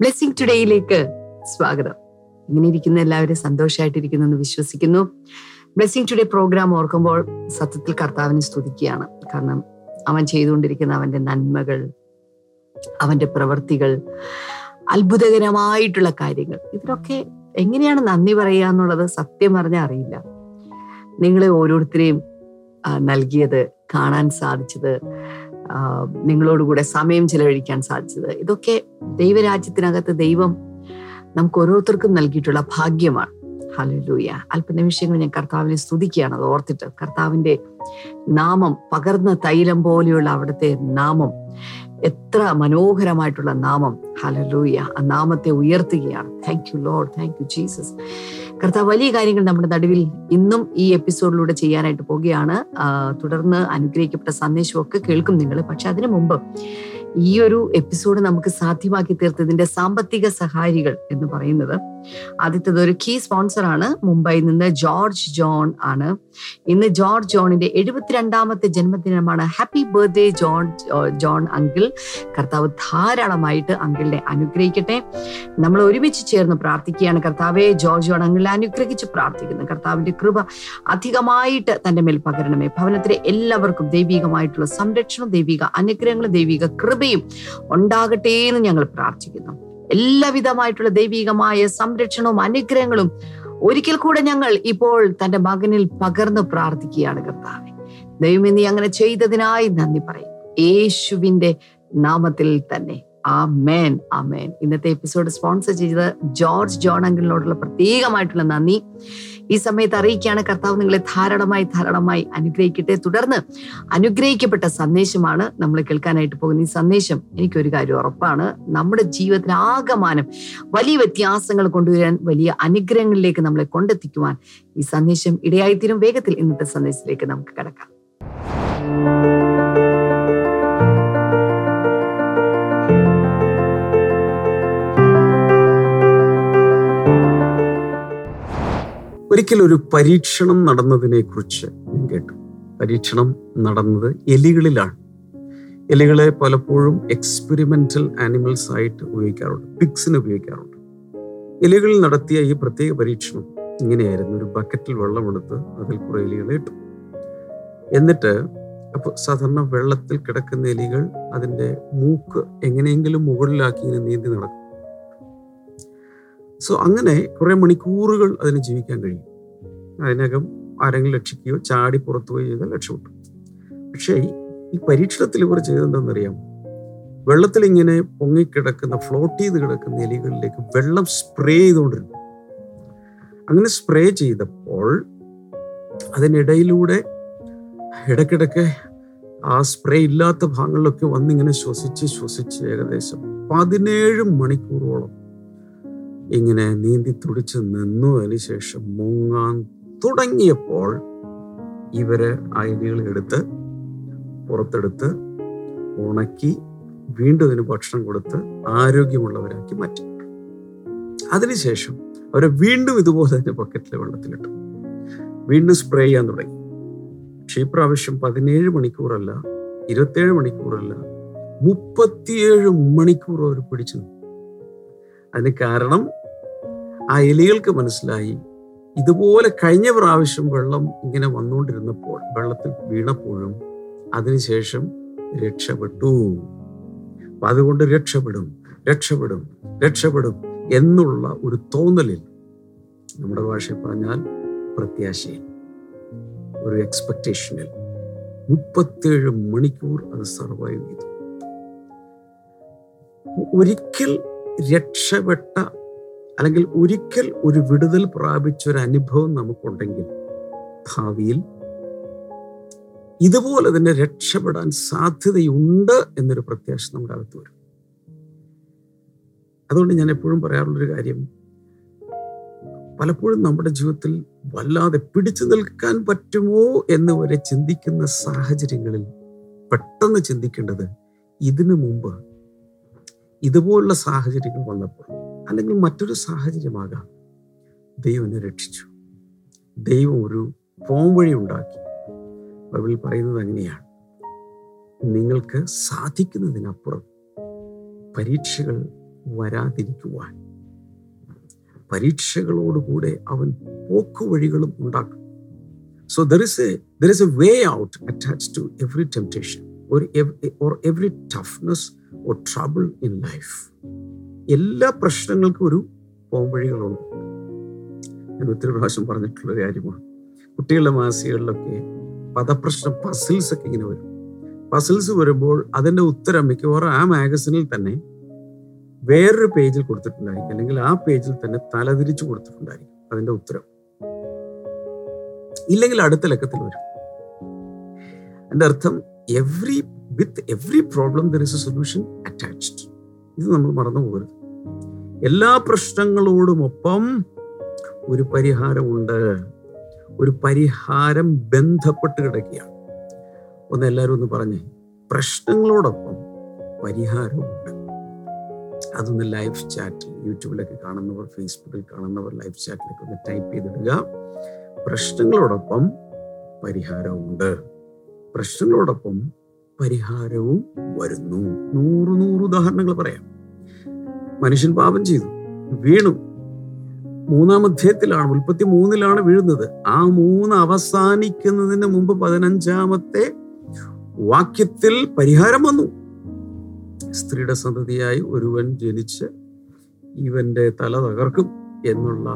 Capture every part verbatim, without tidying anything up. Blessing ടുഡേയിലേക്ക് സ്വാഗതം. ഇങ്ങനെ ഇരിക്കുന്ന എല്ലാവരും സന്തോഷമായിട്ടിരിക്കുന്നു എന്ന് വിശ്വസിക്കുന്നു. ബ്ലെസ്സിംഗ് ടുഡേ പ്രോഗ്രാം ഓർക്കുമ്പോൾ സത്യത്തിൽ കർത്താവിനെ സ്തുതിക്കുകയാണ്. കാരണം അവൻ ചെയ്തുകൊണ്ടിരിക്കുന്ന അവൻ്റെ നന്മകൾ, അവൻ്റെ പ്രവൃത്തികൾ, അത്ഭുതകരമായിട്ടുള്ള കാര്യങ്ങൾ, ഇതിനൊക്കെ എങ്ങനെയാണ് നന്ദി പറയുക എന്നുള്ളത് സത്യം പറഞ്ഞാൽ അറിയില്ല. നിങ്ങളെ ഓരോരുത്തരെയും നൽകിയത്, കാണാൻ സാധിച്ചത്, നിങ്ങളോടുകൂടെ സമയം ചിലവഴിക്കാൻ സാധിച്ചത്, ഇതൊക്കെ ദൈവരാജ്യത്തിനകത്ത് ദൈവം നമുക്ക് ഓരോരുത്തർക്കും നൽകിയിട്ടുള്ള ഭാഗ്യമാണ്. ഹല്ലേലൂയ. അല്പനിമിഷങ്ങൾ ഞാൻ കർത്താവിനെ സ്തുതിക്കുകയാണ് അത് ഓർത്തിട്ട്. കർത്താവിൻ്റെ നാമം പകർന്ന തൈലം പോലെയുള്ള അവിടുത്തെ നാമം, എത്ര മനോഹരമായിട്ടുള്ള നാമം. ഹല്ലേലൂയ. ആ നാമത്തെ ഉയർത്തുകയാണ്. Thank you Lord, thank you Jesus. കർത്താവ് വലിയ കാര്യങ്ങൾ നമ്മുടെ നടുവിൽ ഇന്നും ഈ എപ്പിസോഡിലൂടെ ചെയ്യാനായിട്ട് പോവുകയാണ്. തുടർന്ന് അനുഗ്രഹിക്കപ്പെട്ട സന്ദേശമൊക്കെ കേൾക്കും നിങ്ങൾ. പക്ഷെ അതിനു മുമ്പ് ഈ ഒരു എപ്പിസോഡ് നമുക്ക് സാധ്യമാക്കി തീർത്തതിന്റെ സാമ്പത്തിക സഹായികൾ എന്ന് പറയുന്നത്, ആദ്യത്തേത് ഒരു കീ സ്പോൺസറാണ്, മുംബൈയിൽ നിന്ന് ജോർജ് ജോൺ ആണ്. ഇന്ന് ജോർജ് ജോണിന്റെ എഴുപത്തിരണ്ടാമത്തെ ജന്മദിനമാണ്. Happy birthday George John uncle. കർത്താവ് ധാരാളമായിട്ട് അങ്കിളിനെ അനുഗ്രഹിക്കട്ടെ. നമ്മൾ ഒരുമിച്ച് ചേർന്ന് പ്രാർത്ഥിക്കുകയാണ്. കർത്താവെ, ജോർജ് ജോൺ അങ്കിളിനെ അനുഗ്രഹിച്ച് പ്രാർത്ഥിക്കുന്നു. കർത്താവിന്റെ കൃപ അധികമായിട്ട് തന്റെ മേൽ പകരണമേ. ഭവനത്തിലെ എല്ലാവർക്കും ദൈവികമായിട്ടുള്ള സംരക്ഷണം, ദൈവിക അനുഗ്രഹങ്ങൾ, ദൈവിക കൃപ ഉണ്ടാകട്ടെ എന്ന് ഞങ്ങൾ പ്രാർത്ഥിക്കുന്നു. എല്ലാവിധമായിട്ടുള്ള ദൈവികമായ സംരക്ഷണവും അനുഗ്രഹങ്ങളും ഒരിക്കൽ കൂടെ ഞങ്ങൾ ഇപ്പോൾ തന്റെ മകനിൽ പകർന്ന് പ്രാർത്ഥിക്കുകയാണ്. കർത്താവേ ദൈവമേ, നീ അങ്ങനെ ചെയ്തതിനായി നന്ദി പറയും, യേശുവിന്റെ നാമത്തിൽ തന്നെ. ആമേൻ, ആമേൻ. ഇന്നത്തെ എപ്പിസോഡ് സ്പോൺസർ ചെയ്ത ജോർജ് ജോൺ അങ്കിളിനോടുള്ള പ്രത്യേകമായിട്ടുള്ള നന്ദി ഈ സമയത്ത് അറിയിക്കുകയാണ്. കർത്താവ് നിങ്ങളെ ധാരാളമായി ധാരാളമായി അനുഗ്രഹിക്കട്ടെ. തുടർന്ന് അനുഗ്രഹിക്കപ്പെട്ട സന്ദേശമാണ് നമ്മൾ കേൾക്കാനായിട്ട് പോകുന്ന. ഈ സന്ദേശം എനിക്കൊരു കാര്യം ഉറപ്പാണ്, നമ്മുടെ ജീവിതത്തിൽ ആകമാനം വലിയ വ്യത്യാസങ്ങൾ കൊണ്ടുവരാൻ, വലിയ അനുഗ്രഹങ്ങളിലേക്ക് നമ്മളെ കൊണ്ടെത്തിക്കുവാൻ ഈ സന്ദേശം ഇടയായിത്തീരും. വേഗത്തിൽ ഇന്നത്തെ സന്ദേശത്തിലേക്ക് നമുക്ക് കടക്കാം. ഒരിക്കൽ ഒരു പരീക്ഷണം നടന്നതിനെ കുറിച്ച് ഞാൻ കേട്ടു. പരീക്ഷണം നടന്നത് എലികളിലാണ്. എലികളെ പലപ്പോഴും എക്സ്പെരിമെന്റൽ ആനിമൽസ് ആയിട്ട് ഉപയോഗിക്കാറുണ്ട്, പിഗ്സിന് ഉപയോഗിക്കാറുണ്ട്. എലികളിൽ നടത്തിയ ഈ പ്രത്യേക പരീക്ഷണം ഇങ്ങനെയായിരുന്നു. ഒരു ബക്കറ്റിൽ വെള്ളമെടുത്ത് അതിൽ കുറെ എലികളെ ഇട്ടു. എന്നിട്ട് അപ്പോൾ സാധാരണ വെള്ളത്തിൽ കിടക്കുന്ന എലികൾ അതിൻ്റെ മൂക്ക് എങ്ങനെയെങ്കിലും മുകളിലാക്കി ഇങ്ങനെ നീന്തി നടക്കും. സോ അങ്ങനെ കുറേ മണിക്കൂറുകൾ അതിന് ജീവിക്കാൻ കഴിയും. അതിനകം ആരെങ്കിലും രക്ഷിക്കുകയോ ചാടി പുറത്തുപോയി ചെയ്താൽ രക്ഷപ്പെട്ടു. പക്ഷേ ഈ പരീക്ഷണത്തിൽ ഇവർ ചെയ്തെന്താണെന്നറിയാം, വെള്ളത്തിൽ ഇങ്ങനെ പൊങ്ങിക്കിടക്കുന്ന, ഫ്ലോട്ട് ചെയ്ത് കിടക്കുന്ന എലികളിലേക്ക് വെള്ളം സ്പ്രേ ചെയ്തുകൊണ്ടിരുന്നു. അങ്ങനെ സ്പ്രേ ചെയ്തപ്പോൾ അതിനിടയിലൂടെ ഇടയ്ക്കിടയ്ക്ക് ആ സ്പ്രേ ഇല്ലാത്ത ഭാഗങ്ങളിലൊക്കെ വന്നിങ്ങനെ ശ്വസിച്ച് ശ്വസിച്ച് ഏകദേശം പതിനേഴ് മണിക്കൂറോളം ഇങ്ങനെ നീന്തി തുടിച്ച് നിന്നു. അതിന് ശേഷം മുങ്ങാൻ തുടങ്ങിയപ്പോൾ ഇവര് ആ എലികൾ എടുത്ത് പുറത്തെടുത്ത് ഉണക്കി വീണ്ടും അതിന് ഭക്ഷണം കൊടുത്ത് ആരോഗ്യമുള്ളവരാക്കി മാറ്റി. അതിനുശേഷം അവരെ വീണ്ടും ഇതുപോലെ തന്നെ ബക്കറ്റിലെ വെള്ളത്തിലിട്ടു, വീണ്ടും സ്പ്രേ ചെയ്യാൻ തുടങ്ങി. പക്ഷേ ഈ പ്രാവശ്യം പതിനേഴ് മണിക്കൂറല്ല, ഇരുപത്തിയേഴ് മണിക്കൂറല്ല, മുപ്പത്തിയേഴ് മണിക്കൂർ അവർ പിടിച്ചു. അതിന് കാരണം ആ എലികൾക്ക് മനസ്സിലായി, ഇതുപോലെ കഴിഞ്ഞ പ്രാവശ്യം വെള്ളം ഇങ്ങനെ വന്നുകൊണ്ടിരുന്നപ്പോൾ വെള്ളത്തിൽ വീണപ്പോഴും അതിനുശേഷം രക്ഷപ്പെട്ടു. അപ്പം അതുകൊണ്ട് രക്ഷപ്പെടും രക്ഷപ്പെടും രക്ഷപ്പെടും എന്നുള്ള ഒരു തോന്നലിൽ, നമ്മുടെ ഭാഷയിൽ പറഞ്ഞാൽ പ്രത്യാശയിൽ, ഒരു എക്സ്പെക്റ്റേഷനിൽ മുപ്പത്തേഴ് മണിക്കൂർ അത് സർവൈവ് ചെയ്തു. ഒരിക്കൽ രക്ഷപ്പെട്ട അല്ലെങ്കിൽ ഒരിക്കൽ ഒരു വിടുതൽ പ്രാപിച്ചൊരനുഭവം നമുക്കുണ്ടെങ്കിൽ ഭാവിയിൽ ഇതുപോലെ തന്നെ രക്ഷപ്പെടാൻ സാധ്യതയുണ്ട് എന്നൊരു പ്രത്യാശ നമ്മുടെ അകത്ത് വരും. അതുകൊണ്ട് ഞാൻ എപ്പോഴും പറയാറുള്ളൊരു കാര്യം, പലപ്പോഴും നമ്മുടെ ജീവിതത്തിൽ വല്ലാതെ പിടിച്ചു നിൽക്കാൻ പറ്റുമോ എന്ന് വരെ ചിന്തിക്കുന്ന സാഹചര്യങ്ങളിൽ പെട്ടെന്ന് ചിന്തിക്കേണ്ടത്, ഇതിനു മുമ്പ് ഇതുപോലുള്ള സാഹചര്യങ്ങൾ വന്നപ്പോൾ അല്ലെങ്കിൽ മറ്റൊരു സാഹചര്യമാകാം ദൈവം എന്നെ രക്ഷിച്ചു, ദൈവം ഒരു പോം വഴി ഉണ്ടാക്കി. ബൈബിളിൽ പറയുന്നത് അങ്ങനെയാണ്, നിങ്ങൾക്ക് സാധിക്കുന്നതിനപ്പുറം പരീക്ഷകൾ വരാതിരിക്കുവാൻ പരീക്ഷകളോടുകൂടെ അവൻ പോക്കുവഴികളും ഉണ്ടാക്കും. So there is a there is a way out attached to every temptation or every, or every toughness or trouble in life. എല്ലാ പ്രശ്നങ്ങൾക്കും ഒരു പോംവഴികളുണ്ട്. ഞാൻ ഒത്തിരി പ്രാവശ്യം പറഞ്ഞിട്ടുള്ളൊരു കാര്യമാണ്, കുട്ടികളുടെ മാസികകളിലൊക്കെ പദപ്രശ്നം പസിൽസ് ഒക്കെ ഇങ്ങനെ വരും. പസിൽസ് വരുമ്പോൾ അതിൻ്റെ ഉത്തരം മിക്കവാറും ആ മാഗസിനിൽ തന്നെ വേറൊരു പേജിൽ കൊടുത്തിട്ടുണ്ടായിരിക്കും, അല്ലെങ്കിൽ ആ പേജിൽ തന്നെ തലതിരിച്ചു കൊടുത്തിട്ടുണ്ടായിരിക്കും അതിൻ്റെ ഉത്തരം, ഇല്ലെങ്കിൽ അടുത്ത ലക്കത്തിൽ വരും. എൻ്റെ അർത്ഥം every with every problem there is a solution attached. ഇത് നമ്മൾ മറന്നു പോകരുത്. എല്ലാ പ്രശ്നങ്ങളോടുമൊപ്പം ഒരു പരിഹാരമുണ്ട്. ഒരു പരിഹാരം ബന്ധപ്പെട്ട് കിടക്കുകയാണ്. ഒന്ന് എല്ലാവരും ഒന്ന് പറഞ്ഞേ, പ്രശ്നങ്ങളോടൊപ്പം പരിഹാരമുണ്ട്. അതൊന്ന് ലൈവ് ചാറ്റിൽ, യൂട്യൂബിലൊക്കെ കാണുന്നവർ, ഫേസ്ബുക്കിൽ കാണുന്നവർ ലൈവ് ചാറ്റിലൊക്കെ ഒന്ന് ടൈപ്പ് ചെയ്തിടുക, പ്രശ്നങ്ങളോടൊപ്പം പരിഹാരമുണ്ട്, പ്രശ്നങ്ങളോടൊപ്പം പരിഹാരവും വരുന്നു. നൂറ് നൂറ് ഉദാഹരണങ്ങൾ പറയാം. മനുഷ്യൻ പാപം ചെയ്തു, വീണു. മൂന്നാം അധ്യായത്തിലാണ്, ഉൽപ്പത്തി മൂന്നിലാണ് വീഴുന്നത്. ആ മൂന്ന് അവസാനിക്കുന്നതിന് മുമ്പ് പതിനഞ്ചാമത്തെ വാക്യത്തിൽ പരിഹാരം വന്നു. സ്ത്രീയുടെ സന്തതിയായി ഒരുവൻ ജനിച്ച് ഇവന്റെ തല തകർക്കും എന്നുള്ള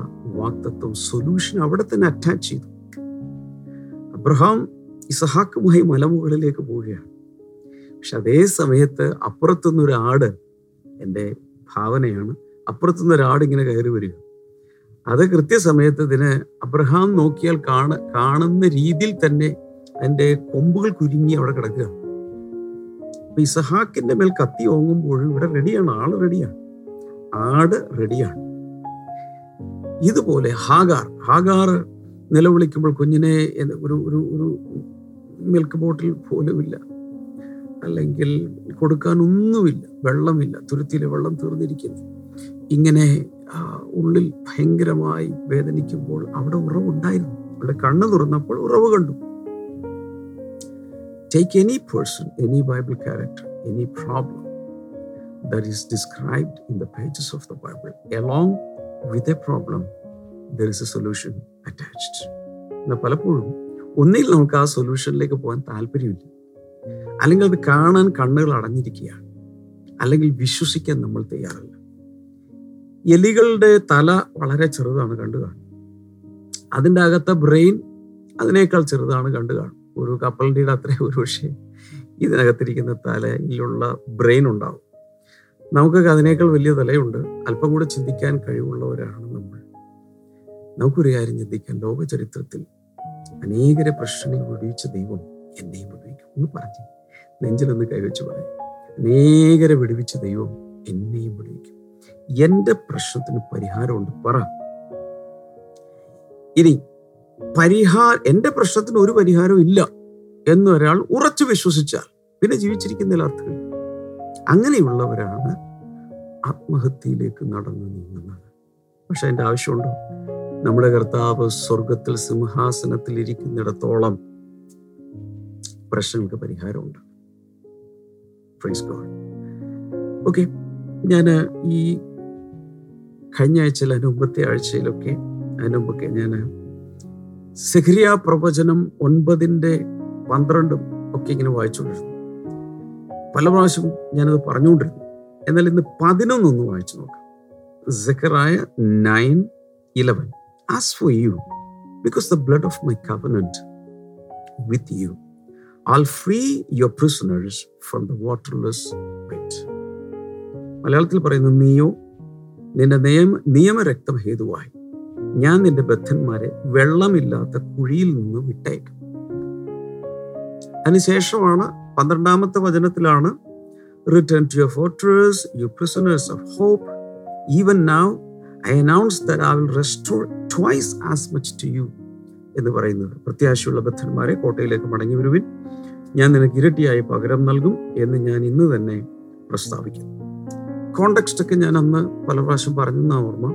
വാക്തത്വം, സൊല്യൂഷൻ അവിടെ തന്നെ അറ്റാച്ച് ചെയ്തു. അബ്രഹാം ഇസഹാക്കുമായി മലമുകളിലേക്ക് പോവുകയാണ്. പക്ഷെ അതേ സമയത്ത് അപ്പുറത്തുനിന്നൊരാട്, എൻ്റെ ഭാവനയാണ്, അപ്പുറത്തുനിന്നൊരാട് ഇങ്ങനെ കയറി വരിക. അത് കൃത്യസമയത്ത് ഇതിനെ അബ്രഹാം നോക്കിയാൽ കാണ കാണുന്ന രീതിയിൽ തന്നെ അതിൻ്റെ കൊമ്പുകൾ കുരുങ്ങി അവിടെ കിടക്കുക. അപ്പം ഇസഹാക്കിൻ്റെ മേൽ കത്തി ഓങ്ങുമ്പോഴും ഇവിടെ റെഡിയാണ്, ആള് റെഡിയാണ്, ആട് റെഡിയാണ്. ഇതുപോലെ ഹാഗാർ ഹാഗാർ നിലവിളിക്കുമ്പോൾ കുഞ്ഞിനെ ഒരു ഒരു ഒരു മിൽക്ക് ബോട്ടിൽ പോലുമില്ല, അല്ലെങ്കിൽ കൊടുക്കാനൊന്നുമില്ല, വെള്ളമില്ല, തുരുത്തിയിലെ വെള്ളം തീർന്നിരിക്കുന്നു. ഇങ്ങനെ ഉള്ളിൽ ഭയങ്കരമായി വേദനിക്കുമ്പോൾ അവിടെ ഉറവുണ്ടായിരുന്നു. അവിടെ കണ്ണ് തുറന്നപ്പോൾ ഉറവ് കണ്ടു. Take any person, any Bible character, any problem that is described in the pages of the Bible, along with a problem, there is a solution attached. എന്നാൽ പലപ്പോഴും ഒന്നിൽ നമുക്ക് ആ സൊല്യൂഷനിലേക്ക് പോകാൻ താല്പര്യമില്ല, അല്ലെങ്കിൽ അത് കാണാൻ കണ്ണുകൾ അടഞ്ഞിരിക്കുകയാണ്, അല്ലെങ്കിൽ വിശ്വസിക്കാൻ നമ്മൾ തയ്യാറല്ല. എലികളുടെ തല വളരെ ചെറുതാണ് കണ്ടു കാണും, അതിൻ്റെ അകത്തെ ബ്രെയിൻ അതിനേക്കാൾ ചെറുതാണ് കണ്ടു കാണും. ഒരു കപ്പലിൻ്റെ അത്രയും ഒരു പക്ഷേ ഇതിനകത്തിരിക്കുന്ന തലയിലുള്ള ബ്രെയിൻ ഉണ്ടാവും. നമുക്കൊക്കെ അതിനേക്കാൾ വലിയ തലയുണ്ട്. അല്പം കൂടെ ചിന്തിക്കാൻ കഴിവുള്ളവരാണ് നമ്മൾ. നമുക്കൊരു കാര്യം ചിന്തിക്കാം, ലോകചരിത്രത്തിൽ അനേകരെ പ്രശ്നങ്ങൾ വിടുവിച്ച ദൈവം എന്നെയും വിടുവിക്കും എന്ന് പറഞ്ഞു നെഞ്ചിലൊന്ന് കൈവച്ച് പറയും, അനേകരെ വിടുവിച്ച ദൈവം എന്നെയും വിടുവിക്കും. എന്റെ പ്രശ്നത്തിന് പരിഹാരമുണ്ട് പറ. ഇനി പരിഹാര എന്റെ പ്രശ്നത്തിന് ഒരു പരിഹാരവും ഇല്ല എന്നൊരാൾ ഉറച്ചു വിശ്വസിച്ചാൽ പിന്നെ ജീവിച്ചിരിക്കുന്നതിൽ അർത്ഥമില്ല. അങ്ങനെയുള്ളവരാണ് ആത്മഹത്യയിലേക്ക് നടന്നു നീങ്ങുന്നത്. പക്ഷെ അതിൻ്റെ ആവശ്യമുണ്ടോ? നമ്മുടെ കർത്താവ് സ്വർഗത്തിൽ സിംഹാസനത്തിൽ ഇരിക്കുന്നിടത്തോളം പ്രശ്നങ്ങൾക്ക് പരിഹാരമുണ്ട്. Praise God. ഓക്കെ, ഞാൻ ഈ കഴിഞ്ഞ ആഴ്ചയിൽ, അതിന് മുമ്പത്തെ ആഴ്ചയിലൊക്കെ, അതിന് മുമ്പൊക്കെ ഞാൻ സെഖരിയ പ്രവചനം ഒൻപതിൻ്റെ പന്ത്രണ്ടും ഒക്കെ ഇങ്ങനെ വായിച്ചുകൊണ്ടിരുന്നു. പല പ്രാവശ്യം ഞാനത് പറഞ്ഞുകൊണ്ടിരുന്നു. എന്നാൽ ഇന്ന് പതിനൊന്നൊന്ന് വായിച്ചു നോക്കാം. Zechariah nine eleven As for you, because the blood of my covenant with you, I'll free your prisoners from the waterless pit. മലയാളത്തിൽ പറയുന്നു, നീയോ നിന്റെ നിയമ നിയമരക്തം ഹേതുവായി ഞാൻ നിന്റെ ബദ്ധന്മാരെ വെള്ളമില്ലാത്ത കുഴിയിൽ നിന്ന് വിട്ടേക്കും. അതിനുശേഷമാണ് പന്ത്രണ്ടാമത്തെ വചനത്തിലാണ് Return to your fortress, you prisoners of hope. Even now, I announce that I will restore twice as much to you എന്ന് പറയുന്നത്. പ്രത്യാശയുള്ള ബദ്ധന്മാരെ കോട്ടയിലേക്ക് മടങ്ങി വരുവിൻ, ഞാൻ നിനക്ക് ഇരട്ടിയായി പകരം നൽകും എന്ന് ഞാൻ ഇന്ന് തന്നെ പ്രസ്താവിക്കുന്നു. കോണ്ടെക്സ്റ്റ് ഒക്കെ ഞാൻ അന്ന് പല പ്രാവശ്യം പറഞ്ഞെന്ന ഓർമ്മ,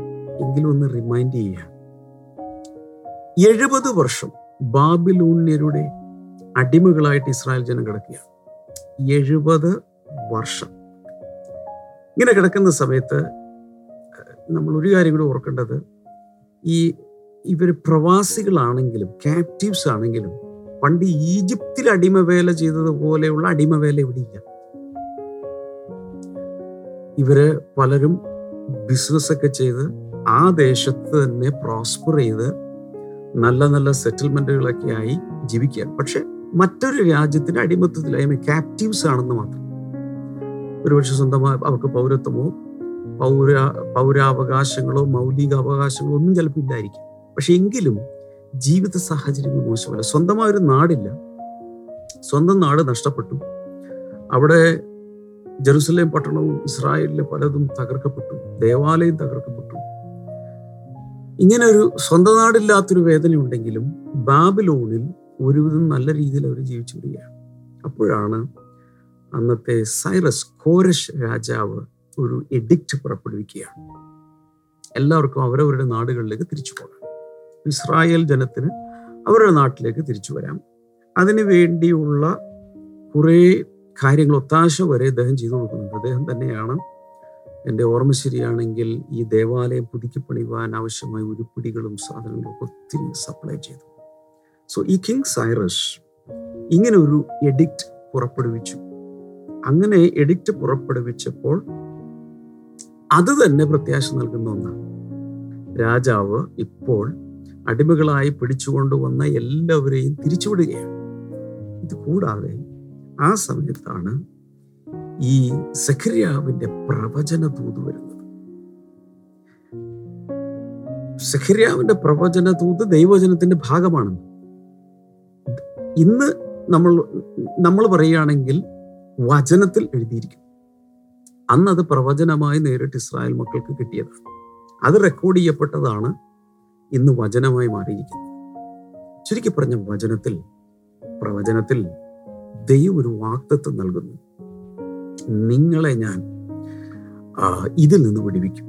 എങ്കിലും ഒന്ന് റിമൈൻഡ് ചെയ്യുക. എഴുപത് വർഷം ബാബിലോണിയരുടെ അടിമകളായിട്ട് ഇസ്രായേൽ ജനം കിടക്കുകയാണ്. എഴുപത് വർഷം ഇങ്ങനെ കിടക്കുന്ന സമയത്ത് നമ്മൾ ഒരു കാര്യം കൂടി ഓർക്കേണ്ടത്, ഈ ഇവർ പ്രവാസികളാണെങ്കിലും ക്യാപ്റ്റീവ്സ് ആണെങ്കിലും പണ്ട് ഈജിപ്തിൽ അടിമവേല ചെയ്തതുപോലെയുള്ള അടിമവേല ഇവിടെയില്ല. ഇവര് പലരും ബിസിനസ്സൊക്കെ ചെയ്ത് ആ ദേശത്ത് തന്നെ പ്രോസ്പർ ചെയ്ത് നല്ല നല്ല സെറ്റിൽമെന്റുകളൊക്കെ ആയി ജീവിക്കുക. പക്ഷെ മറ്റൊരു രാജ്യത്തിന് അടിമത്തത്തിലായി, ക്യാപ്റ്റീവ്സ് ആണെന്ന് മാത്രം. ഒരുപക്ഷെ സ്വന്തമായി അവർക്ക് പൗരത്വമോ പൗര പൗരാവകാശങ്ങളോ മൗലിക അവകാശങ്ങളോ ഒന്നും ചിലപ്പോൾ ഇല്ലായിരിക്കും. പക്ഷെ എങ്കിലും ജീവിത സാഹചര്യങ്ങൾ മോശമല്ല. സ്വന്തമായൊരു നാടില്ല, സ്വന്തം നാട് നഷ്ടപ്പെട്ടു. അവിടെ ജെറുസലേം പട്ടണവും ഇസ്രായേലിലെ പലതും തകർക്കപ്പെട്ടു, ദേവാലയം തകർക്കപ്പെട്ടു. ഇങ്ങനെ ഒരു സ്വന്തം നാടില്ലാത്തൊരു വേദന ഉണ്ടെങ്കിലും ബാബിലോണിൽ ഒരുവിധം നല്ല രീതിയിൽ അവർ ജീവിച്ചു വരികയാണ്. അപ്പോഴാണ് അന്നത്തെ സൈറസ് കോരശ് രാജാവ് ഒരു എഡിക്റ്റ് പുറപ്പെടുവിക്കുകയാണ്, എല്ലാവർക്കും അവരവരുടെ നാടുകളിലേക്ക് തിരിച്ചു പോകാം, ഇസ്രായേൽ ജനത്തിന് അവരുടെ നാട്ടിലേക്ക് തിരിച്ചു വരാം. അതിനു വേണ്ടിയുള്ള കുറേ കാര്യങ്ങൾ ഒത്താശ വരെ അദ്ദേഹം ചെയ്തു കൊടുക്കുന്നുണ്ട്. അദ്ദേഹം തന്നെയാണ്, എൻ്റെ ഓർമ്മ ശരിയാണെങ്കിൽ, ഈ ദേവാലയം പുതുക്കി പണിവാൻ ആവശ്യമായ ഉരുപ്പിടികളും സാധനങ്ങളും ഒക്കെ ഒത്തിരി സപ്ലൈ ചെയ്തു. സോ ഈ കിങ് സൈറസ് ഇങ്ങനെ ഒരു എഡിക്റ്റ് പുറപ്പെടുവിച്ചു. അങ്ങനെ എഡിക്റ്റ് പുറപ്പെടുവിച്ചപ്പോൾ അത് തന്നെ പ്രത്യാശ നൽകുന്ന ഒന്നാണ്. രാജാവ് ഇപ്പോൾ അടിമകളായി പിടിച്ചുകൊണ്ടുവന്ന എല്ലാവരെയും തിരിച്ചുവിടുകയാണ്. ഇത് കൂടാതെ ആ സമയത്താണ് ഈ സെഖര്യാവിന്റെ പ്രവചന ദൂത് വരുന്നത്. സെഖര്യാവിന്റെ പ്രവചന ദൂത് ദൈവവചനത്തിന്റെ ഭാഗമാണ്. ഇന്ന് നമ്മൾ നമ്മൾ പറയുകയാണെങ്കിൽ വചനത്തിൽ എഴുതിയിരിക്കും. അന്നത് പ്രവചനമായി നേരിട്ട് ഇസ്രായേൽ മക്കൾക്ക് കിട്ടിയതാണ്. അത് റെക്കോർഡ് ചെയ്യപ്പെട്ടതാണ് ഇന്ന് വചനമായി മാറിയിരിക്കുന്നത്. ചുരുക്കി പറഞ്ഞ വചനത്തിൽ പ്രവചനത്തിൽ ദൈവം ഒരു വാഗ്ദത്തം നൽകുന്നു, നിങ്ങളെ ഞാൻ ഇതിൽ നിന്ന് വിടുവിക്കും.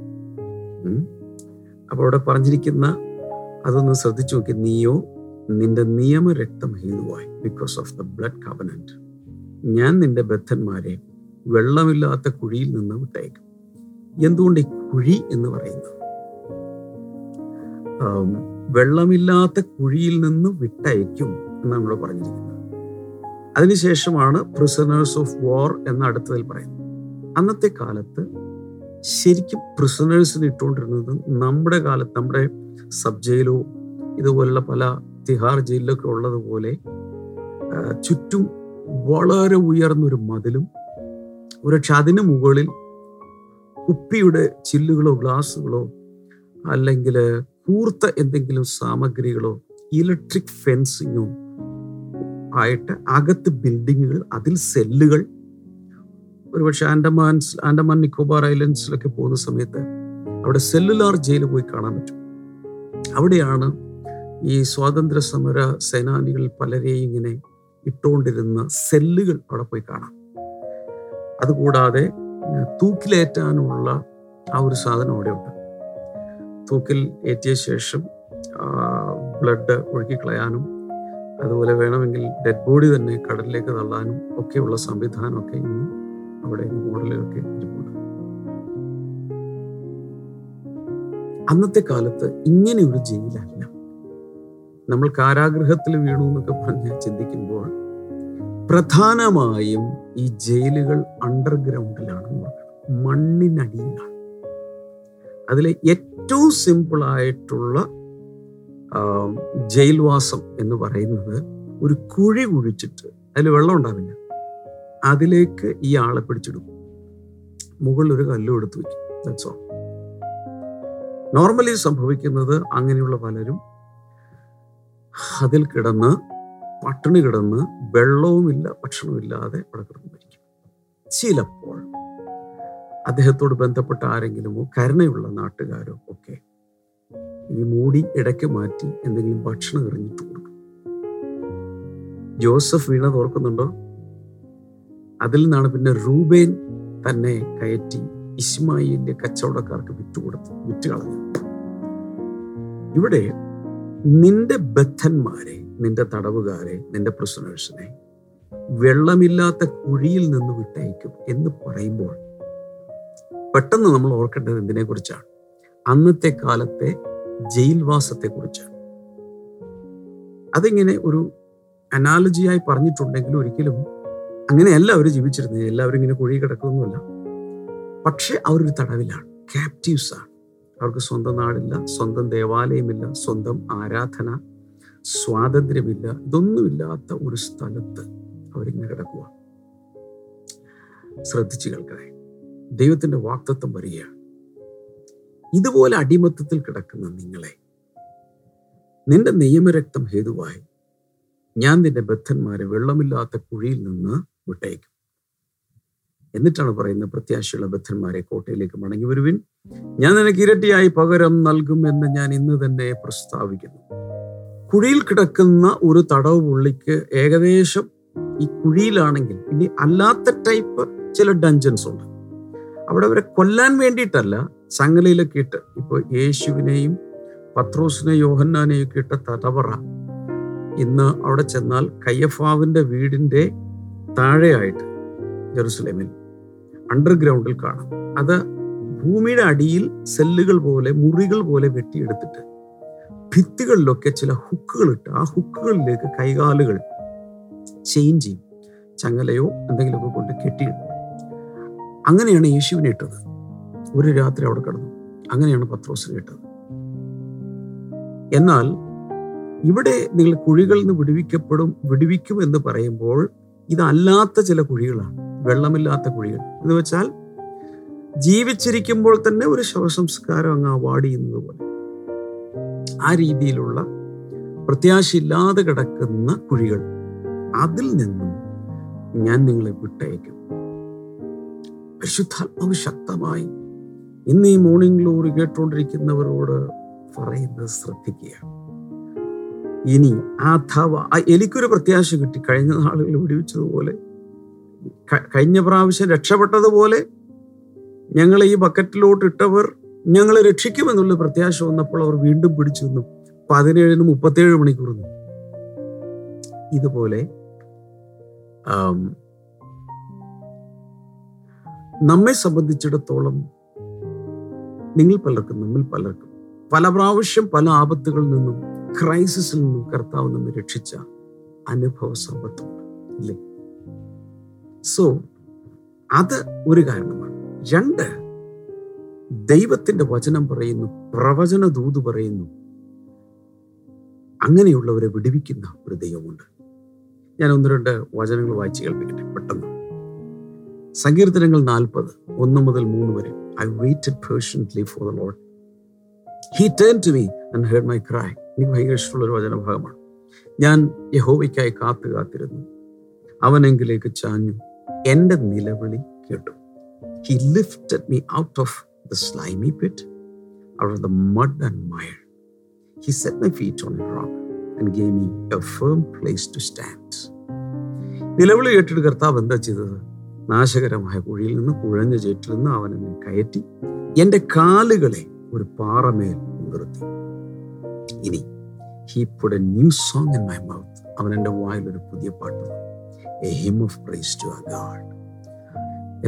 അപ്പോൾ അവിടെ പറഞ്ഞിരിക്കുന്ന അതൊന്ന് ശ്രദ്ധിച്ചു നോക്കി, നീയോ നിന്റെ നിയമരക്തം ഹേതുവായി because of the blood covenant ഞാൻ നിന്റെ ബദ്ധന്മാരെ വെള്ളമില്ലാത്ത കുഴിയിൽ നിന്ന് വിട്ടയക്കും. എന്തുകൊണ്ട് ഈ കുഴി എന്ന് പറയുന്നത്? വെള്ളമില്ലാത്ത കുഴിയിൽ നിന്ന് വിട്ടയക്കും എന്നാണ് ഇവിടെ പറഞ്ഞിരിക്കുന്നത്. അതിനുശേഷമാണ് പ്രിസണേഴ്സ് ഓഫ് വാർ എന്ന അടുത്തതിൽ പറയുന്നത്. അന്നത്തെ കാലത്ത് ശരിക്കും പ്രിസണേഴ്സിന് ഇട്ടുകൊണ്ടിരുന്നത്, നമ്മുടെ കാലത്ത് നമ്മുടെ സബ് ജയിലോ ഇതുപോലുള്ള പല തിഹാർ ജയിലിലൊക്കെ ഉള്ളതുപോലെ, ചുറ്റും വളരെ ഉയർന്നൊരു മതിലും ഒരുപക്ഷെ അതിന് മുകളിൽ കുപ്പിയുടെ ചില്ലുകളോ ഗ്ലാസുകളോ അല്ലെങ്കിൽ കൂർത്ത എന്തെങ്കിലും സാമഗ്രികളോ ഇലക്ട്രിക് ഫെൻസിങ്ങോ ആയിട്ട് അകത്ത് ബിൽഡിങ്ങുകൾ, അതിൽ സെല്ലുകൾ. ഒരുപക്ഷെ ആൻഡമാൻ ആൻഡമാൻ നിക്കോബാർ ഐലൻഡ്സിലൊക്കെ പോകുന്ന സമയത്ത് അവിടെ സെല്ലുലാർ ജയിൽ പോയി കാണാൻ പറ്റും. അവിടെയാണ് ഈ സ്വാതന്ത്ര്യ സമര സേനാനികൾ പലരെയും ഇങ്ങനെ ഇട്ടുകൊണ്ടിരുന്ന സെല്ലുകൾ അവിടെ പോയി കാണാം. അതുകൂടാതെ തൂക്കിലേറ്റാനുള്ള ആ ഒരു സാധനം അവിടെയുണ്ട്. തൂക്കിൽ ഏറ്റിയ ശേഷം ബ്ലഡ് ഒഴുക്കിക്കളയാനും അതുപോലെ വേണമെങ്കിൽ ഡെഡ് ബോഡി തന്നെ കടലിലേക്ക് തള്ളാനും ഒക്കെയുള്ള സംവിധാനമൊക്കെ ഇന്ന് അവിടെ മോഡലൊക്കെ ഇരിപ്പുണ്ട്. അന്നത്തെ കാലത്ത് ഇങ്ങനെ ഒരു ജയിലല്ല. നമ്മൾ കാരാഗൃഹത്തിൽ വീണു എന്നൊക്കെ പറഞ്ഞ് ചിന്തിക്കുമ്പോൾ പ്രധാനമായും ഈ ജയിലുകൾ അണ്ടർഗ്രൗണ്ടിലാണ്, മണ്ണിനടിയിലാണ്. അതിലെ ഏറ്റവും സിമ്പിളായിട്ടുള്ള ജയിൽവാസം എന്ന് പറയുന്നത് ഒരു കുഴി കുഴിച്ചിട്ട് അതിൽ വെള്ളം ഉണ്ടാവില്ല, അതിലേക്ക് ഈ ആളെ പിടിച്ചിടും, മുകളിൽ ഒരു കല്ലും എടുത്ത് വയ്ക്കും. That's all. നോർമലി സംഭവിക്കുന്നത് അങ്ങനെയുള്ള പലരും അതിൽ കിടന്ന് പട്ടിണി കിടന്ന് വെള്ളവുമില്ല ഭക്ഷണമില്ലാതെ അവിടെ കിടന്നു മരിക്കും. ചിലപ്പോൾ അദ്ദേഹത്തോട് ബന്ധപ്പെട്ട ആരെങ്കിലുമോ കരുണയുള്ള നാട്ടുകാരോ ഒക്കെ ഈ മൂടി ഇടയ്ക്ക് മാറ്റി എന്തെങ്കിലും ഭക്ഷണം എറിഞ്ഞിട്ട് കൊടുക്കും. ജോസഫ് വീണത് ഓർക്കുന്നുണ്ടോ? അതിൽ നിന്നാണ് പിന്നെ റൂബേൻ തന്നെ കയറ്റി ഇസ്മായിലിന്റെ കച്ചവടക്കാർക്ക് വിറ്റുകൊടുത്ത് വിറ്റ് കളഞ്ഞു. ഇവിടെ നിന്റെ ബദ്ധന്മാരെ, നിന്റെ തടവുകാരെ, നിന്റെ പ്രിസണേഴ്സിനെ വെള്ളമില്ലാത്ത കുഴിയിൽ നിന്ന് വിട്ടയക്കും എന്ന് പറയുമ്പോൾ പെട്ടെന്ന് നമ്മൾ ഓർക്കേണ്ടത് എന്തിനെ കുറിച്ചാണ്? അന്നത്തെ കാലത്തെ ജയിൽവാസത്തെ കുറിച്ചാണ്. അതിങ്ങനെ ഒരു അനാലജിയായി പറഞ്ഞിട്ടുണ്ടെങ്കിൽ ഒരിക്കലും അങ്ങനെയല്ല അവർ ജീവിച്ചിരുന്നത്. എല്ലാവരും ഇങ്ങനെ കുഴി കിടക്കുന്നൊന്നുമല്ല. പക്ഷെ അവരൊരു തടവിലാണ്, ക്യാപ്റ്റീവ്സാണ്. അവർക്ക് സ്വന്തം നാടില്ല, സ്വന്തം ദേവാലയമില്ല, സ്വന്തം ആരാധന, സ്വാതന്ത്ര്യമില്ല. ഇതൊന്നുമില്ലാത്ത ഒരു സ്ഥലത്ത് അവരിങ്ങനെ കിടക്കുക. ശ്രദ്ധിച്ചു കേൾക്കണേ, ദൈവത്തിൻ്റെ വാഗ്ദത്തം വരികയാണ്. ഇതുപോലെ അടിമത്തത്തിൽ കിടക്കുന്ന നിങ്ങളെ നിന്റെ നിയമരക്തം ഹേതുവായി ഞാൻ നിന്റെ ബദ്ധന്മാരെ വെള്ളമില്ലാത്ത കുഴിയിൽ നിന്ന് വിട്ടയക്കും. എന്നിട്ടാണ് പറയുന്നത്, പ്രത്യാശയുള്ള ബദ്ധന്മാരെ കോട്ടയിലേക്ക് മടങ്ങി വരുവിൻ, ഞാൻ നിനക്ക് ഇരട്ടിയായി പകരം നൽകുമെന്ന് ഞാൻ ഇന്ന് തന്നെ പ്രസ്താവിക്കുന്നു. കുഴിയിൽ കിടക്കുന്ന ഒരു തടവ് പുള്ളിക്ക് ഏകദേശം ഈ കുഴിയിലാണെങ്കിൽ ഇനി അല്ലാത്ത ടൈപ്പ് ചില ഡഞ്ചൻസ് ഉണ്ട്. അവിടെ അവരെ കൊല്ലാൻ വേണ്ടിയിട്ടല്ല, ചങ്ങലയിലൊക്കെ ഇട്ട്, ഇപ്പോൾ യേശുവിനെയും പത്രോസിനെയും യോഹന്നാനെയും ഒക്കെ ഇട്ട തടവറ ഇന്ന് അവിടെ ചെന്നാൽ കയ്യഫാവിൻ്റെ വീടിൻ്റെ താഴെയായിട്ട് ജെറുസലേമിൽ അണ്ടർഗ്രൗണ്ടിൽ കാണാം. അത് ഭൂമിയുടെ അടിയിൽ സെല്ലുകൾ പോലെ, മുറികൾ പോലെ വെട്ടിയെടുത്തിട്ട് ഭിത്തികളിലൊക്കെ ചില ഹുക്കുകളിട്ട് ആ ഹുക്കുകളിലേക്ക് കൈകാലുകൾ ചെയിൻ ചെയ്യും, ചങ്ങലയോ എന്തെങ്കിലുമൊക്കെ കൊണ്ട് കെട്ടിയിടും. അങ്ങനെയാണ് യേശുവിനെ ഇട്ടത്, ഒരു രാത്രി അവിടെ കിടന്നു. അങ്ങനെയാണ് പത്രോസിനെ ഇട്ടത്. എന്നാൽ ഇവിടെ നിങ്ങൾ കുഴികളിൽ നിന്ന് വിടുവിക്കപ്പെടും വിടുവിക്കും എന്ന് പറയുമ്പോൾ ഇതല്ലാത്ത ചില കുഴികളാണ്, വെള്ളമില്ലാത്ത കുഴികൾ. എന്ന് വെച്ചാൽ ജീവിച്ചിരിക്കുമ്പോൾ തന്നെ ഒരു ശവസംസ്കാരം അങ്ങ് അവാർഡ് ചെയ്യുന്നത് പോലെ, ആ രീതിയിലുള്ള പ്രത്യാശയില്ലാതെ കിടക്കുന്ന കുഴികൾ, അതിൽ നിന്നും ഞാൻ നിങ്ങളെ വിട്ടയക്കും. പരിശുദ്ധാത്മാവ് ശക്തമായി ഇന്ന് ഈ മോർണിംഗ് ഗ്ലോറി കേട്ടുകൊണ്ടിരിക്കുന്നവരോട് പറയുന്നത് ശ്രദ്ധിക്കുക. ഇനി അഥവാ എനിക്കൊരു പ്രത്യാശ കിട്ടി, കഴിഞ്ഞ നാളുകൾ വിടുവിച്ചതുപോലെ, കഴിഞ്ഞ പ്രാവശ്യം രക്ഷപ്പെട്ടതുപോലെ ഞങ്ങളെ ഈ ബക്കറ്റിലോട്ട് ഇട്ടവർ ഞങ്ങളെ രക്ഷിക്കുമെന്നുള്ള പ്രത്യാശ വന്നപ്പോൾ അവർ വീണ്ടും പിടിച്ചു നിന്നു, പതിനേഴിന് മുപ്പത്തേഴ് മണിക്കൂർ നിന്നു. ഇതുപോലെ നമ്മെ സംബന്ധിച്ചിടത്തോളം നിങ്ങൾ പലർക്കും നമ്മിൽ പലർക്കും പല പ്രാവശ്യം പല ആപത്തുകളിൽ നിന്നും ക്രൈസിസിൽ നിന്നും കർത്താവ് നമ്മെ രക്ഷിച്ച അനുഭവ സമ്പത്തുണ്ട്, ഇല്ലേ? സോ അത് ഒരു കാരണമാണ്. രണ്ട്, ദൈവത്തിൻ്റെ വചനം പറയുന്നു, പ്രവചന ദൂത് പറയുന്നു, അങ്ങനെയുള്ളവരെ വിടുവിക്കുന്ന ഒരു ദൈവമുണ്ട്. ഞാൻ ഒന്ന് രണ്ട് വചനങ്ങൾ വായിച്ച് കേൾപ്പിക്കട്ടെ പെട്ടെന്ന്. സങ്കീർത്തനങ്ങൾ നാൽപ്പത് ഒന്ന് മുതൽ മൂന്ന് വരെ. I waited patiently for the Lord. He turned to me and heard my cry. എനിക്ക് ഭയങ്കര ഇഷ്ടമുള്ളൊരു വചനഭാഗമാണ്. ഞാൻ യഹോവയ്ക്കായി കാത്തു കാത്തിരുന്നു, അവനെങ്കിലേക്ക് ചാഞ്ഞു, എൻ്റെ നിലവിളി കേട്ടു. He lifted me out of the slimy pit, out of the mud and mire. He set my feet on a rock and gave me a firm place to stand. നിലവിളി കേട്ടിട്ട് കർത്താവ് എന്താ ചെയ്തത്? നാശകരമായ കുഴിയിൽ നിന്ന്, കുഴഞ്ഞ ചേറ്റിൽ നിന്ന് അവൻ എന്നെ കയറ്റി എൻ്റെ കാലുകളെ ഒരു പാറമേൽ നിർത്തി. ഇനി he put a new song in my mouth. അവൻ എൻ്റെ വായിൽ ഒരു പുതിയ പാട്ട്, a hymn of praise to our God.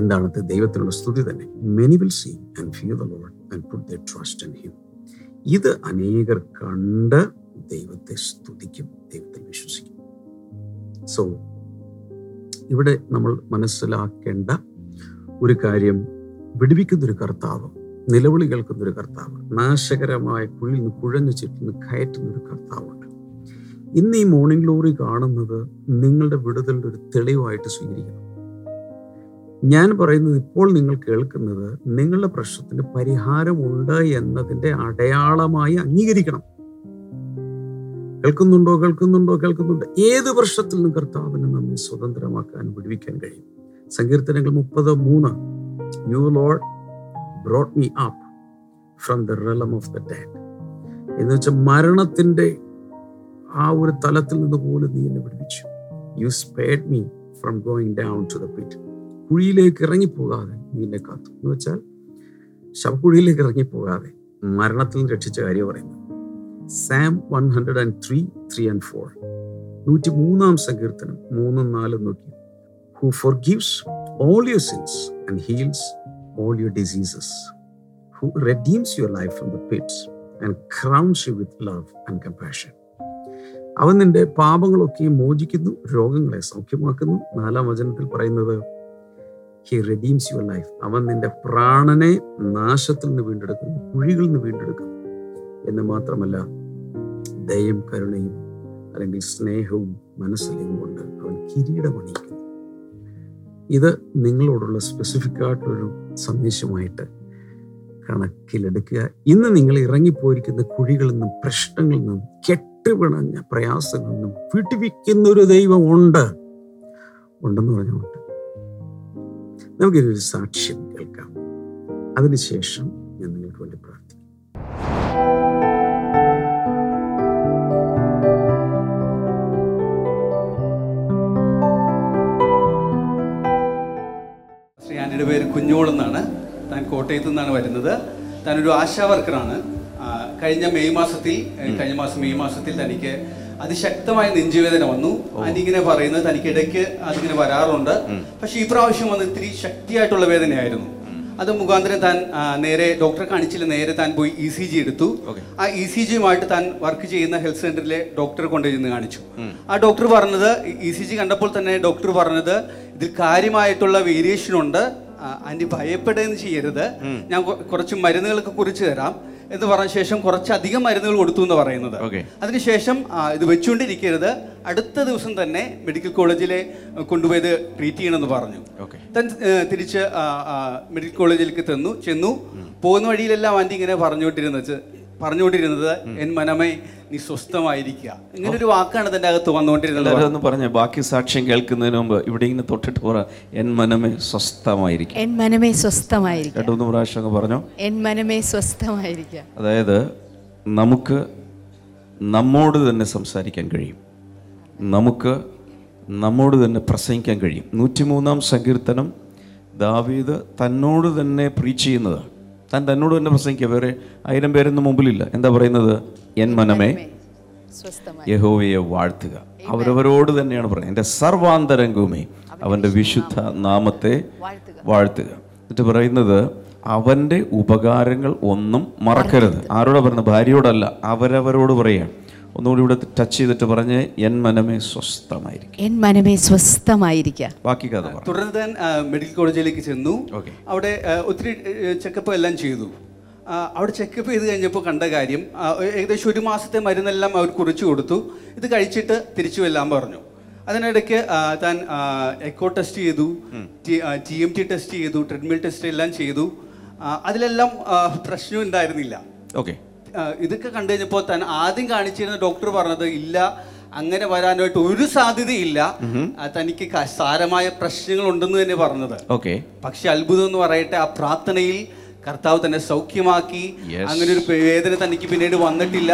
എന്താണത്? ദൈവത്തിനുള്ള സ്തുതി തന്നെ. Many will see and fear the Lord and put their trust in him. ഇത് അനേകർ കണ്ട് ദൈവത്തെ സ്തുതിക്കും, ദൈവത്തിൽ വിശ്വസിക്കും. സോ ഇവിടെ നമ്മൾ മനസ്സിലാക്കേണ്ട ഒരു കാര്യം, വിടുവിക്കുന്നൊരു കർത്താവ്, നിലവിളി കേൾക്കുന്നൊരു കർത്താവ്, നാശകരമായ കുഴിയിൽ നിന്ന്, കുഴഞ്ഞു ചുറ്റിൽ നിന്ന് കയറ്റുന്നൊരു കർത്താവുണ്ട്. ഇന്ന് ഈ മോർണിംഗ് ഗ്ലോറി കാണുന്നത് നിങ്ങളുടെ വിടുതലിൻ്റെ ഒരു തെളിവായിട്ട് സ്വീകരിക്കണം. ഞാൻ പറയുന്നത്, ഇപ്പോൾ നിങ്ങൾ കേൾക്കുന്നത് നിങ്ങളുടെ പ്രശ്നത്തിന് പരിഹാരമുണ്ട് എന്നതിൻ്റെ അടയാളമായി അംഗീകരിക്കണം. കേൾക്കുന്നുണ്ടോ കേൾക്കുന്നുണ്ടോ കേൾക്കുന്നുണ്ട്. ഏത് പ്രശ്നത്തിൽ നിന്നും കർത്താവിനെ നമ്മെ സ്വതന്ത്രമാക്കാൻ, വിടുവിക്കാൻ കഴിയും. സങ്കീർത്തനങ്ങൾ മുപ്പത് മൂന്ന്, you Lord brought me up from the realm of the dead. എന്ന് വെച്ചാൽ മരണത്തിൻ്റെ ആ ഒരു തലത്തിൽ നിന്ന് പോലും നീ എന്നെ വിടുവിച്ചു. You spared me from going down to the pit. കുഴിയിലേക്ക് ഇറങ്ങിപ്പോകാതെ നീ എന്നെ കാത്തു. എന്ന് വെച്ചാൽ ശവക്കുഴിയിലേക്ക് ഇറങ്ങിപ്പോകാതെ, മരണത്തിൽ നിന്ന് രക്ഷിച്ച കാര്യം പറയുന്നു. Psalm one hundred and three three and four, നൂറ്റി മൂന്നാം സങ്കീർത്തനം മൂന്നും നാലും നോക്കി. Who forgives all your sins and heals all your diseases, who redeems your life from the pit and crowns you with love and compassion. അവൻ നിന്റെ പാപങ്ങളൊക്കെയും മോചിക്കുന്നു, രോഗങ്ങളെ സൗഖ്യമാക്കുന്നു. നാലാം വചനത്തിൽ പറയുന്നത്, ഹി റെഡീംസ് യുവർ ലൈഫ്. അവൻ നിന്റെ പ്രാണനെ നാശത്തിൽ നിന്ന് വീണ്ടെടുക്കുന്നു, കുഴികളിൽ നിന്ന് വീണ്ടെടുക്കുന്നു. എന്ന് മാത്രമല്ല, ദയയും കരുണയും അല്ലെങ്കിൽ സ്നേഹവും മനസ്സിലെയും കൊണ്ട് അവൻ കിരീടമണിയിക്കുന്നു. ഇത് നിങ്ങളോടുള്ള സ്പെസിഫിക് ആയിട്ടൊരു സന്ദേശമായിട്ട് കണക്കിലെടുക്കുക. ഇന്ന് നിങ്ങൾ ഇറങ്ങിപ്പോയിരിക്കുന്ന കുഴികളിൽ നിന്നും, പ്രശ്നങ്ങളിൽ നിന്നും, കെട്ടുപിണഞ്ഞ പ്രയാസങ്ങളിൽ നിന്നും വിടുവിക്കുന്നൊരു ദൈവം ഉണ്ട് ഉണ്ടെന്ന് പറഞ്ഞുകൊണ്ട് നമുക്കിതൊരു സാക്ഷ്യം കേൾക്കാം. അതിനുശേഷം ഞാൻ നിങ്ങൾക്ക് വേണ്ടി പ്രാർത്ഥിക്കാം. എൻ്റെ പേര് കുഞ്ഞോളെന്നാണ്. താൻ കോട്ടയത്തു നിന്നാണ് വരുന്നത്. താനൊരു ആശാ വർക്കറാണ്. കഴിഞ്ഞ മെയ് മാസത്തിൽ കഴിഞ്ഞ മാസം മെയ് മാസത്തിൽ തനിക്ക് അതിശക്തമായ നെഞ്ചുവേദന വന്നു. അതിങ്ങനെ പറയുന്നത് തനിക്ക് ഇടയ്ക്ക് അതിങ്ങനെ വരാറുണ്ട്. പക്ഷെ ഈ പ്രാവശ്യം വന്ന് ഇത്തിരി ശക്തിയായിട്ടുള്ള വേദനയായിരുന്നു. അത് മുഖാന്തരം താൻ നേരെ ഡോക്ടറെ കാണിച്ചില്ല, നേരെ താൻ പോയി ഇ സി ജി എടുത്തു. ആ ഇ സി ജിയുമായിട്ട് താൻ വർക്ക് ചെയ്യുന്ന ഹെൽത്ത് സെന്ററിലെ ഡോക്ടറെ കൊണ്ടുചെന്ന് കാണിച്ചു. ആ ഡോക്ടർ പറഞ്ഞത്, ഇ സി ജി കണ്ടപ്പോൾ തന്നെ ഡോക്ടർ പറഞ്ഞത്, ഇതിൽ കാര്യമായിട്ടുള്ള വേരിയേഷൻ ഉണ്ട്, ആൻറ്റി ഭയപ്പെടുകയും ചെയ്യരുത്, ഞാൻ കുറച്ച് മരുന്നുകളൊക്കെ കുറിച്ച് തരാം എന്ന് പറഞ്ഞ ശേഷം കുറച്ചധികം മരുന്നുകൾ കൊടുത്തു എന്ന് പറയുന്നത്. അതിനുശേഷം ഇത് വെച്ചുകൊണ്ടിരിക്കരുത്, അടുത്ത ദിവസം തന്നെ മെഡിക്കൽ കോളേജിലെ കൊണ്ടുപോയത് ട്രീറ്റ് ചെയ്യണമെന്ന് പറഞ്ഞു. താൻ തിരിച്ച് മെഡിക്കൽ കോളേജിലേക്ക് തന്നു ചെന്നു. പോകുന്ന വഴിയിലെല്ലാം ആൻറ്റി ഇങ്ങനെ പറഞ്ഞുകൊണ്ടിരുന്നത് പറഞ്ഞുകൊണ്ടിരുന്നത് എൻ മനമേ നീ സ്വസ്ഥമായിരിക്കുക. ഇങ്ങനൊരു വാക്കാണ് തൻ്റെ അകത്ത് വന്നുകൊണ്ടിരുന്നത്. പറഞ്ഞു ബാക്കി സാക്ഷ്യം കേൾക്കുന്നതിന് മുമ്പ് ഇവിടെ ഇങ്ങനെ തൊട്ടിട്ട് പറ, എൻ മനമേ സ്വസ്ഥമായിരിക്കുക, എൻ മനമേ സ്വസ്ഥമായിരിക്കുക. രണ്ടു മൂന്ന് പ്രാവശ്യം പറഞ്ഞു, എൻ മനമേ സ്വസ്ഥമായിരിക്കുക. അതായത് നമുക്ക് നമ്മോട് തന്നെ സംസാരിക്കാൻ കഴിയും, നമുക്ക് നമ്മോട് തന്നെ പ്രസംഗിക്കാൻ കഴിയും. നൂറ്റിമൂന്നാം സങ്കീർത്തനം ദാവീദ് തന്നോട് തന്നെ പ്രീച്ച് ചെയ്യുന്നതാണ്. താൻ തന്നോട് തന്നെ പ്രസംഗിക്കുക, വേറെ ആയിരം പേരൊന്നും മുമ്പിലില്ല. എന്താ പറയുന്നത്? എൻ മനമേ യഹോവയെ വാഴ്ത്തുക. അവരവരോട് തന്നെയാണ് പറയുന്നത്, എൻ്റെ സർവാന്തരംഗവുമേ അവൻ്റെ വിശുദ്ധ നാമത്തെ വാഴ്ത്തുക. എന്നിട്ട് പറയുന്നത്, അവൻ്റെ ഉപകാരങ്ങൾ ഒന്നും മറക്കരുത്. ആരോടാ പറയുന്നത്? ഭാര്യയോടല്ല, അവരവരോട് പറയുക. ഒന്നുകൂടി ഇവിടെ ടച്ച് ചെയ്തിട്ട് പറഞ്ഞ്, എൻ മനമേ സ്വസ്ഥമായിരിക്കുക, എൻ മനമേ സ്വസ്ഥമായിരിക്കുക. ബാക്കി കഥ തുടർന്ന് താൻ മെഡിക്കൽ കോളേജിലേക്ക് ചെന്നു. അവിടെ ഒത്തിരി ചെക്കപ്പ് എല്ലാം ചെയ്തു. അവിടെ ചെക്കപ്പ് ചെയ്ത് കഴിഞ്ഞപ്പോൾ കണ്ട കാര്യം, ഏകദേശം ഒരു മാസത്തെ മരുന്നെല്ലാം അവർ കുറിച്ച് കൊടുത്തു. ഇത് കഴിച്ചിട്ട് തിരിച്ചു എല്ലാം പറഞ്ഞു. അതിനിടയ്ക്ക് താൻ എക്കോ ടെസ്റ്റ് ചെയ്തു, ടി എം ടി ടെസ്റ്റ് ചെയ്തു, ട്രെഡ്മിൽ ടെസ്റ്റ് എല്ലാം ചെയ്തു. അതിലെല്ലാം പ്രശ്നവും ഉണ്ടായിരുന്നില്ല. ഓക്കെ, ഇതൊക്കെ കണ്ടു കഴിഞ്ഞപ്പോൾ താൻ ആദ്യം കാണിച്ചിരുന്ന ഡോക്ടർ പറഞ്ഞത്, ഇല്ല, അങ്ങനെ വരാനായിട്ട് ഒരു സാധ്യതയില്ല, തനിക്ക് സാരമായ പ്രശ്നങ്ങളുണ്ടെന്ന് തന്നെ പറഞ്ഞത്. ഓക്കെ, പക്ഷെ അത്ഭുതം എന്ന് പറയട്ടെ, ആ പ്രാർത്ഥനയിൽ കർത്താവ് തന്നെ സൗഖ്യമാക്കി. അങ്ങനെ ഒരു വേദന തനിക്ക് പിന്നീട് വന്നിട്ടില്ല,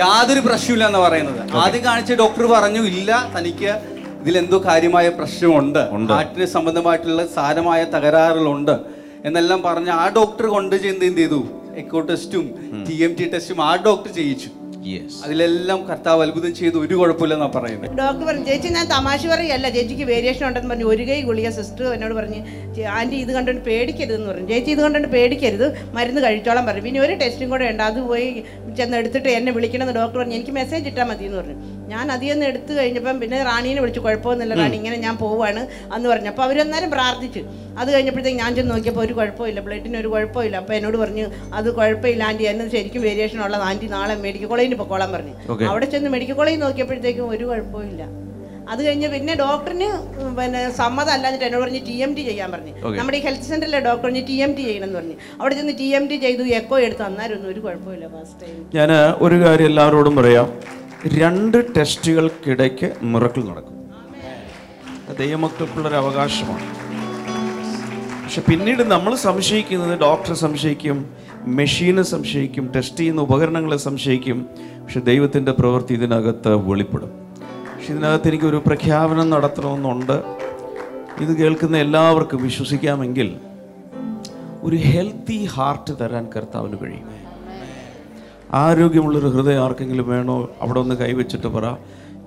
യാതൊരു പ്രശ്നമില്ല എന്ന് പറയുന്നത്. ആദ്യം കാണിച്ച ഡോക്ടർ പറഞ്ഞു, ഇല്ല, തനിക്ക് ഇതിലെന്തോ കാര്യമായ പ്രശ്നമുണ്ട്, ഹാർട്ടിന് സംബന്ധമായിട്ടുള്ള സാരമായ തകരാറുകളുണ്ട് എന്നെല്ലാം പറഞ്ഞ് ആ ഡോക്ടർ കൊണ്ട് ചെന്ന് എന്ത് ചെയ്തു, എക്കോ ടെസ്റ്റും ടി എം ടി ടെസ്റ്റും ആ ഡോക്ടർ ചെയ്യിച്ചു. അതിലെല്ലാം കർത്താവ് അത്ഭുതം ചെയ്ത് ഒരു കുഴപ്പമില്ലെന്നാ പറയുന്നത്. ഡോക്ടർ പറഞ്ഞു, ചേച്ചി ഞാൻ തമാശ പറയല്ല, ചേച്ചിക്ക് വേരിയേഷൻ ഉണ്ടെന്ന് പറഞ്ഞു. ഒരു കൈ ഗുളിക സിസ്റ്റർ എന്നോട് പറഞ്ഞു, ആൻറ്റി ഇത് കണ്ടുകൊണ്ട് പേടിക്കരുതെന്ന് പറഞ്ഞു. ചേച്ചി ഇത് കണ്ടുകൊണ്ട് പേടിക്കരുത്, മരുന്ന് കഴിച്ചോളാൻ പറഞ്ഞു. പിന്നെ ഒരു ടെസ്റ്റും കൂടെ ഉണ്ട്, അത് പോയി ചെന്ന് എടുത്തിട്ട് എന്നെ വിളിക്കണമെന്ന് ഡോക്ടർ പറഞ്ഞു. എനിക്ക് മെസ്സേജ് ഇട്ടാൽ മതി എന്ന് പറഞ്ഞു. ഞാൻ അതിയൊന്ന് എടുത്തു കഴിഞ്ഞപ്പം പിന്നെ റാണീനെ വിളിച്ചു, കുഴപ്പമൊന്നുമില്ല റാണി, ഇങ്ങനെ ഞാൻ പോവാണ് എന്ന് പറഞ്ഞു. അപ്പോൾ അവരൊന്നേരം പ്രാർത്ഥിച്ചു. അത് കഴിഞ്ഞപ്പോഴത്തേക്ക് ഞാൻ ചെന്ന് നോക്കിയപ്പോൾ ഒരു കുഴപ്പമില്ല, ബ്ലഡിന് ഒരു കുഴപ്പമില്ല. അപ്പോൾ എന്നോട് പറഞ്ഞു, അത് കുഴപ്പമില്ല ആൻറ്റി, എന്നത് ശരിക്കും വേരിയേഷൻ ഉള്ളത് ആൻറ്റി, നാളെ മെഡിക്കൽ കോളേജിന് പൊക്കോളാൻ പറഞ്ഞു. അവിടെ ചെന്ന് മെഡിക്കൽ കോളേജ് നോക്കിയപ്പോഴത്തേക്കും ഒരു കുഴപ്പമില്ല. അത് കഴിഞ്ഞ് പിന്നെ ഡോക്ടറിന് പിന്നെ സമ്മതം അല്ലാഞ്ഞിട്ട് എന്നോട് പറഞ്ഞ് ടി എം ടി ചെയ്യാൻ പറഞ്ഞു. നമ്മുടെ ഈ ഹെൽത്ത് സെന്ററിലെ ഡോക്ടർ പറഞ്ഞ് ടി എം ടി ചെയ്യണമെന്ന് പറഞ്ഞു. അവിടെ ചെന്ന് ടി എം ടി ചെയ്തു, എക്കോ എടുത്ത്, അന്നേരമൊന്നും ഒരു കുഴപ്പമില്ല. ഫസ്റ്റ് ടൈം ഞാൻ ഒരു കാര്യം എല്ലാവരോടും പറയാം, രണ്ട് ടെസ്റ്റുകൾക്കിടയ്ക്ക് മിറക്കിൾ നടക്കും. ദൈവമക്കൾക്കുള്ളൊരു അവകാശമാണ്. പക്ഷെ പിന്നീട് നമ്മൾ സംശയിക്കുന്നത്, ഡോക്ടറെ സംശയിക്കും, മെഷീനെ സംശയിക്കും, ടെസ്റ്റ് ചെയ്യുന്ന ഉപകരണങ്ങളെ സംശയിക്കും. പക്ഷെ ദൈവത്തിൻ്റെ പ്രവൃത്തി ഇതിനകത്ത് വെളിപ്പെടും. പക്ഷെ ഇതിനകത്ത് എനിക്കൊരു പ്രഖ്യാപനം നടത്തണമെന്നുണ്ട്. ഇത് കേൾക്കുന്ന എല്ലാവർക്കും വിശ്വസിക്കാമെങ്കിൽ ഒരു ഹെൽത്തി ഹാർട്ട് തരാൻ കർത്താവിന് കഴിയും. ആരോഗ്യമുള്ളൊരു ഹൃദയം ആർക്കെങ്കിലും വേണോ? അവിടെ ഒന്ന് കൈവച്ചിട്ട് പറ,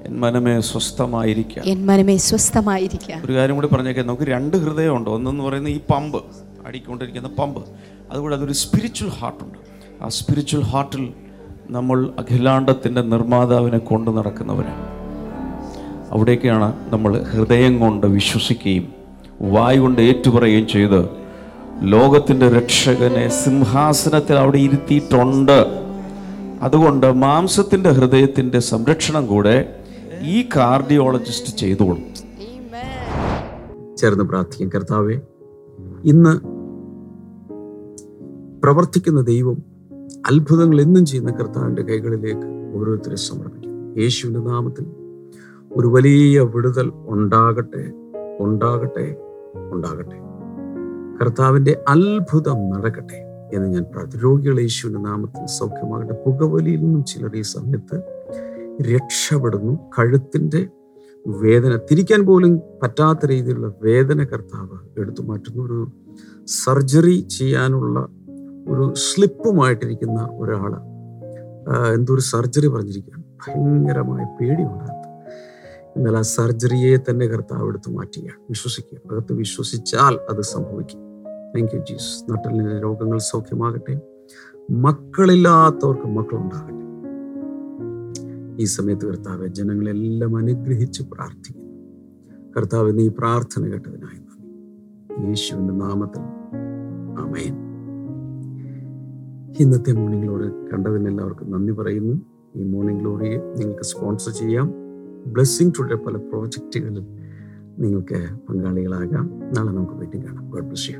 എൻ മനമേ സ്വസ്ഥമായിരിക്കുക, എൻ മനമേ സ്വസ്ഥമായിരിക്കുക. ഒരു കാര്യം കൂടി പറഞ്ഞേക്കാം, നമുക്ക് രണ്ട് ഹൃദയമുണ്ട്. ഒന്നെന്ന് പറയുന്നത് ഈ പമ്പ്, അടിക്കൊണ്ടിരിക്കുന്ന പമ്പ്. അതുകൂടെ അതൊരു സ്പിരിച്വൽ ഹാർട്ടുണ്ട്. ആ സ്പിരിച്വൽ ഹാർട്ടിൽ നമ്മൾ അഖിലാണ്ടത്തിൻ്റെ നിർമ്മാതാവിനെ കൊണ്ട് നടക്കുന്നവരാണ്. അവിടേക്കാണ് നമ്മൾ ഹൃദയം കൊണ്ട് വിശ്വസിക്കുകയും വായ് കൊണ്ട് ഏറ്റുപറയുകയും ചെയ്ത് ലോകത്തിൻ്റെ രക്ഷകനെ സിംഹാസനത്തിൽ അവിടെ ഇരുത്തിയിട്ടുണ്ട്. അതുകൊണ്ട് മാംസത്തിൻ്റെ ഹൃദയത്തിൻ്റെ സംരക്ഷണം കൂടെ ഈ കാർഡിയോളജിസ്റ്റ് ചെയ്തോളും. ചേർന്ന് പ്രാർത്ഥിക്കും. കർത്താവേ, ഇന്ന് പ്രവർത്തിക്കുന്ന ദൈവം, അത്ഭുതങ്ങൾ എന്നും ചെയ്യുന്ന കർത്താവിൻ്റെ കൈകളിലേക്ക് ഓരോരുത്തരെ സമർപ്പിക്കും. യേശുവിൻ്റെ നാമത്തിൽ ഒരു വലിയ വിടുതൽ ഉണ്ടാകട്ടെ, ഉണ്ടാകട്ടെ, ഉണ്ടാകട്ടെ. കർത്താവിൻ്റെ അത്ഭുതം നടക്കട്ടെ എന്ന് ഞാൻ പ്രാർത്ഥിക്കും. രോഗികളെ യേശുവിൻ്റെ നാമത്തിൽ സൗഖ്യമാകട്ടെ. പുകവലിയിൽ നിന്നും ചിലർ ഈ സമയത്ത് രക്ഷപ്പെടുന്നു. കഴുത്തിൻ്റെ വേദന, തിരിക്കാൻ പോലും പറ്റാത്ത രീതിയിലുള്ള വേദന കർത്താവ് എടുത്തു മാറ്റുന്നു. ഒരു സർജറി ചെയ്യാനുള്ള ഒരു സ്ലിപ്പുമായിട്ടിരിക്കുന്ന ഒരാൾ എന്തോ ഒരു സർജറി പറഞ്ഞിരിക്കുകയാണ്. ഭയങ്കരമായ പേടിയുണ്ടായിരുന്നു. എന്നാൽ ആ സർജറിയെ തന്നെ കർത്താവ് എടുത്ത് മാറ്റുകയാണ്. വിശ്വസിക്കുക, അകത്ത് വിശ്വസിച്ചാൽ അത് സംഭവിക്കും. Thank you Jesus. നട്ടലിൻ്റെ രോഗങ്ങൾ സൗഖ്യമാകട്ടെ. മക്കളില്ലാത്തവർക്ക് മക്കളുണ്ടാകട്ടെ. ഈ സമയത്ത് കർത്താവ് ജനങ്ങളെല്ലാം അനുഗ്രഹിച്ച് പ്രാർത്ഥിക്കുന്നു. കർത്താവ്, നീ പ്രാർത്ഥന കേട്ടതിനായി നന്ദി. യേശുവിൻ്റെ നാമത്തിൽ ആമേൻ. ഇന്നത്തെ മോർണിംഗ് ഗ്ലോറി കണ്ടതിന് എല്ലാവർക്കും നന്ദി പറയുന്നു. ഈ മോർണിംഗ് ഗ്ലോറിയെ നിങ്ങൾക്ക് സ്പോൺസർ ചെയ്യാം. ബ്ലെസ്സിംഗ് ടുഡേ പല പ്രോജക്റ്റുകളിൽ നിങ്ങൾക്ക് പങ്കാളികളാകാം. നാളെ നമുക്ക് വീട്ടിൽ കാണാം. God bless U.